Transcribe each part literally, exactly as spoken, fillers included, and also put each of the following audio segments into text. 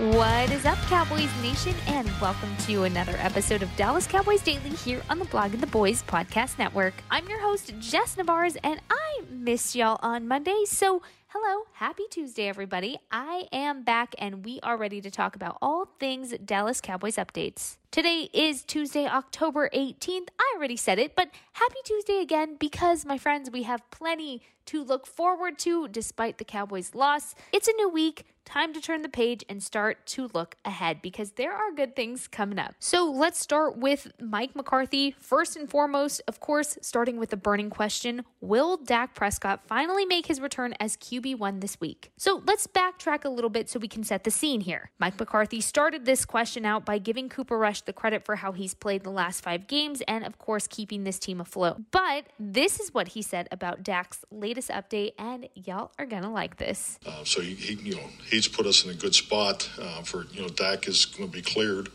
What is up, Cowboys Nation, and welcome to another episode of Dallas Cowboys Daily here on the Blog of the Boys Podcast Network. I'm your host, Jess Nevarez, and I missed y'all on Monday, so hello, happy Tuesday, everybody. I am back, and we are ready to talk about all things Dallas Cowboys updates. Today is Tuesday, October eighteenth. I already said it, but happy Tuesday again because, my friends, we have plenty to look forward to despite the Cowboys' loss. It's a new week. Time to turn the page and start to look ahead because there are good things coming up. So let's start with Mike McCarthy. First and foremost, of course, starting with the burning question, will Dak Prescott finally make his return as Q B one this week? So let's backtrack a little bit so we can set the scene here. Mike McCarthy started this question out by giving Cooper Rush the credit for how he's played the last five games and, of course, keeping this team afloat. But this is what he said about Dak's latest update, and y'all are going to like this. Uh, so, he, he, you know, he's put us in a good spot uh, for, you know, Dak is going to be cleared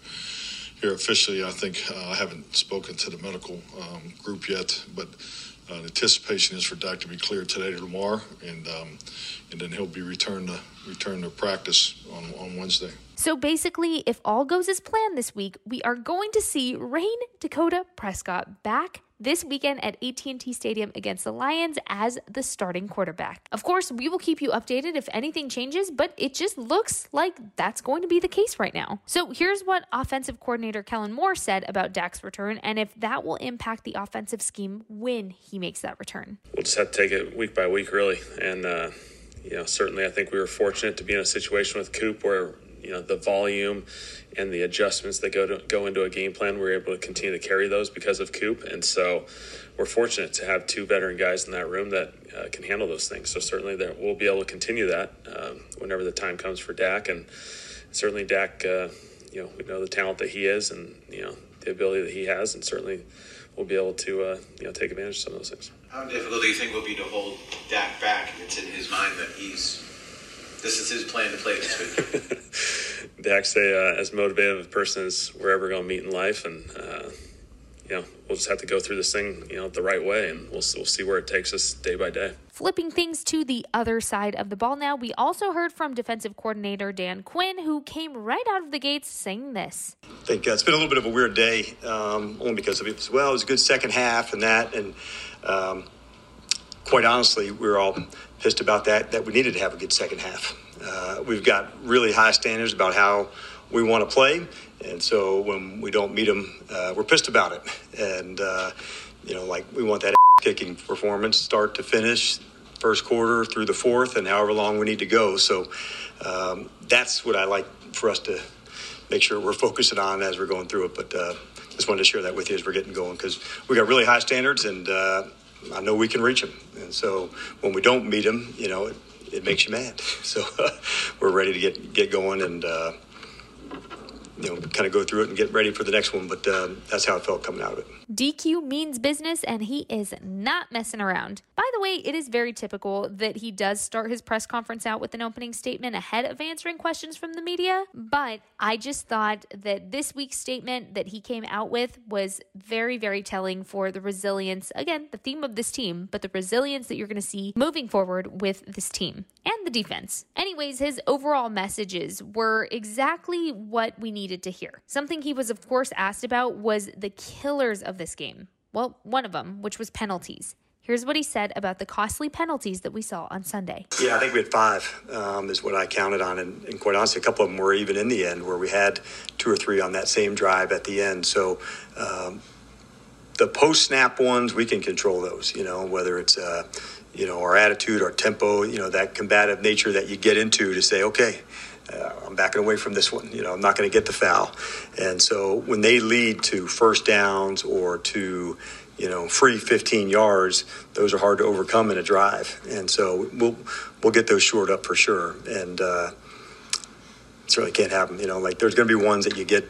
here officially. I think uh, I haven't spoken to the medical um, group yet, but uh, the anticipation is for Dak to be cleared today or tomorrow, and um, and then he'll be returned to, returned to practice on, on Wednesday. So basically, if all goes as planned this week, we are going to see Rain Dakota Prescott back this weekend at A T and T Stadium against the Lions as the starting quarterback. Of course, we will keep you updated if anything changes, but it just looks like that's going to be the case right now. So here's what offensive coordinator Kellen Moore said about Dak's return and if that will impact the offensive scheme when he makes that return. We'll just have to take it week by week, really. And, uh, you know, certainly I think we were fortunate to be in a situation with Coop where, you know, the volume and the adjustments that go to, go into a game plan, we're able to continue to carry those because of Coop. And so we're fortunate to have two veteran guys in that room that uh, can handle those things. So certainly that we'll be able to continue that um, whenever the time comes for Dak. And certainly Dak, uh, you know, we know the talent that he is and, you know, the ability that he has. And certainly we'll be able to, uh, you know, take advantage of some of those things. How difficult do you think it will be to hold Dak back if it's in his mind that he's this is his plan to play this week? Dak's a, uh, as motivated a person as we're ever going to meet in life. And, uh, you know, we'll just have to go through this thing, you know, the right way. And we'll, we'll see where it takes us day by day. Flipping things to the other side of the ball now, we also heard from defensive coordinator Dan Quinn, who came right out of the gates saying this. I think uh, it's been a little bit of a weird day, um, only because of it. Well, it was a good second half and that. And um, quite honestly, we were all pissed about that, that we needed to have a good second half. Uh, we've got really high standards about how we want to play, and so when we don't meet them, uh, we're pissed about it. And, uh, you know, like we want that kicking performance start to finish, first quarter through the fourth, and however long we need to go. So um, that's what I like for us to make sure we're focusing on as we're going through it. But uh, just wanted to share that with you as we're getting going, because we got really high standards, and uh, I know we can reach them. And so when we don't meet them, you know, it, it makes you mad. So uh, we're ready to get, get going and, uh, you know, kind of go through it and get ready for the next one. But uh, that's how it felt coming out of it. D Q means business, and he is not messing around. By the way, it is very typical that he does start his press conference out with an opening statement ahead of answering questions from the media, but I just thought that this week's statement that he came out with was very, very telling for the resilience, again, the theme of this team, but the resilience that you're going to see moving forward with this team and the defense. Anyways, his overall messages were exactly what we needed to hear. Something he was, of course, asked about was the killers of this game. Well, one of them, which was penalties. Here's what he said about the costly penalties that we saw on Sunday. Yeah, I think we had five um, is what I counted on. And, and quite honestly, a couple of them were even in the end where we had two or three on that same drive at the end. So um, the post-snap ones, we can control those, you know, whether it's, uh, you know, our attitude, our tempo, you know, that combative nature that you get into to say, okay, Uh, I'm backing away from this one. You know, I'm not going to get the foul. And so when they lead to first downs or to, you know, free fifteen yards, those are hard to overcome in a drive. And so we'll we'll get those shored up for sure. And uh, certainly can't have them. You know, like there's going to be ones that you get,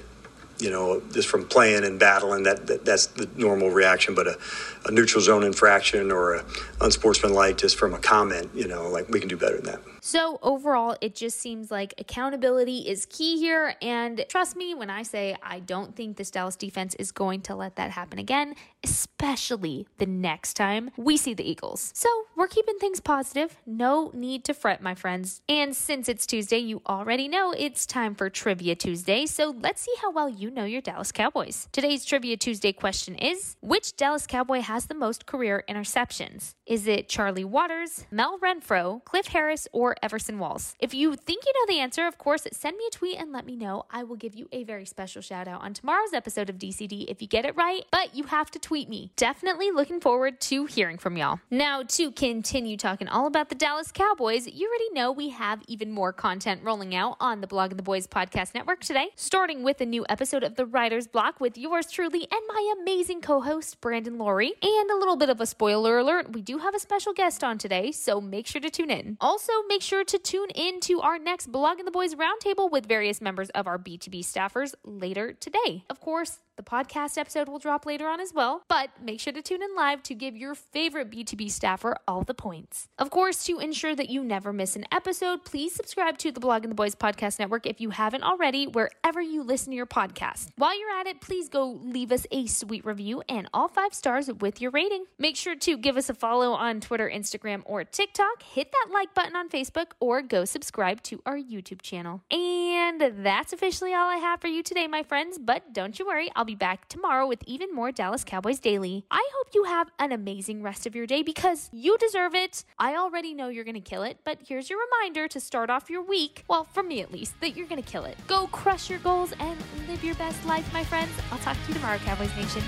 you know, just from playing and battling, that, that that's the normal reaction. But a, a neutral zone infraction or a unsportsmanlike just from a comment, you know, like we can do better than that. So overall, it just seems like accountability is key here. And trust me when I say I don't think this Dallas defense is going to let that happen again, especially the next time we see the Eagles. So we're keeping things positive. No need to fret, my friends. And since it's Tuesday, you already know it's time for Trivia Tuesday. So let's see how well you know your Dallas Cowboys. Today's Trivia Tuesday question is, which Dallas Cowboy has the most career interceptions? Is it Charlie Waters, Mel Renfro, Cliff Harris, or Everson Walls? If you think you know the answer, of course, send me a tweet and let me know. I will give you a very special shout out on tomorrow's episode of D C D if you get it right, but you have to tweet me. Definitely looking forward to hearing from y'all. Now, to continue talking all about the Dallas Cowboys, you already know we have even more content rolling out on the Blog of the Boys Podcast Network today, starting with a new episode of the Writer's Block with yours truly and my amazing co-host Brandon Laurie. And a little bit of a spoiler alert, we do have a special guest on today, so make sure to tune in. Also, make sure to tune in to our next Blog and the Boys Roundtable with various members of our B two B staffers later today. Of course, the podcast episode will drop later on as well, but make sure to tune in live to give your favorite B two B staffer all the points. Of course, to ensure that you never miss an episode, please subscribe to the Blog and the Boys Podcast Network if you haven't already, wherever you listen to your podcast. While you're at it, please go leave us a sweet review and all five stars with your rating. Make sure to give us a follow on Twitter, Instagram, or TikTok. Hit that like button on Facebook or go subscribe to our YouTube channel. And that's officially all I have for you today, my friends, but don't you worry, I'll be back tomorrow with even more Dallas Cowboys Daily. I hope you have an amazing rest of your day because you deserve it. I already know you're going to kill it, but here's your reminder to start off your week, well, for me at least, that you're going to kill it. Go crush your goals and live your best life, my friends. I'll talk to you tomorrow, Cowboys Nation.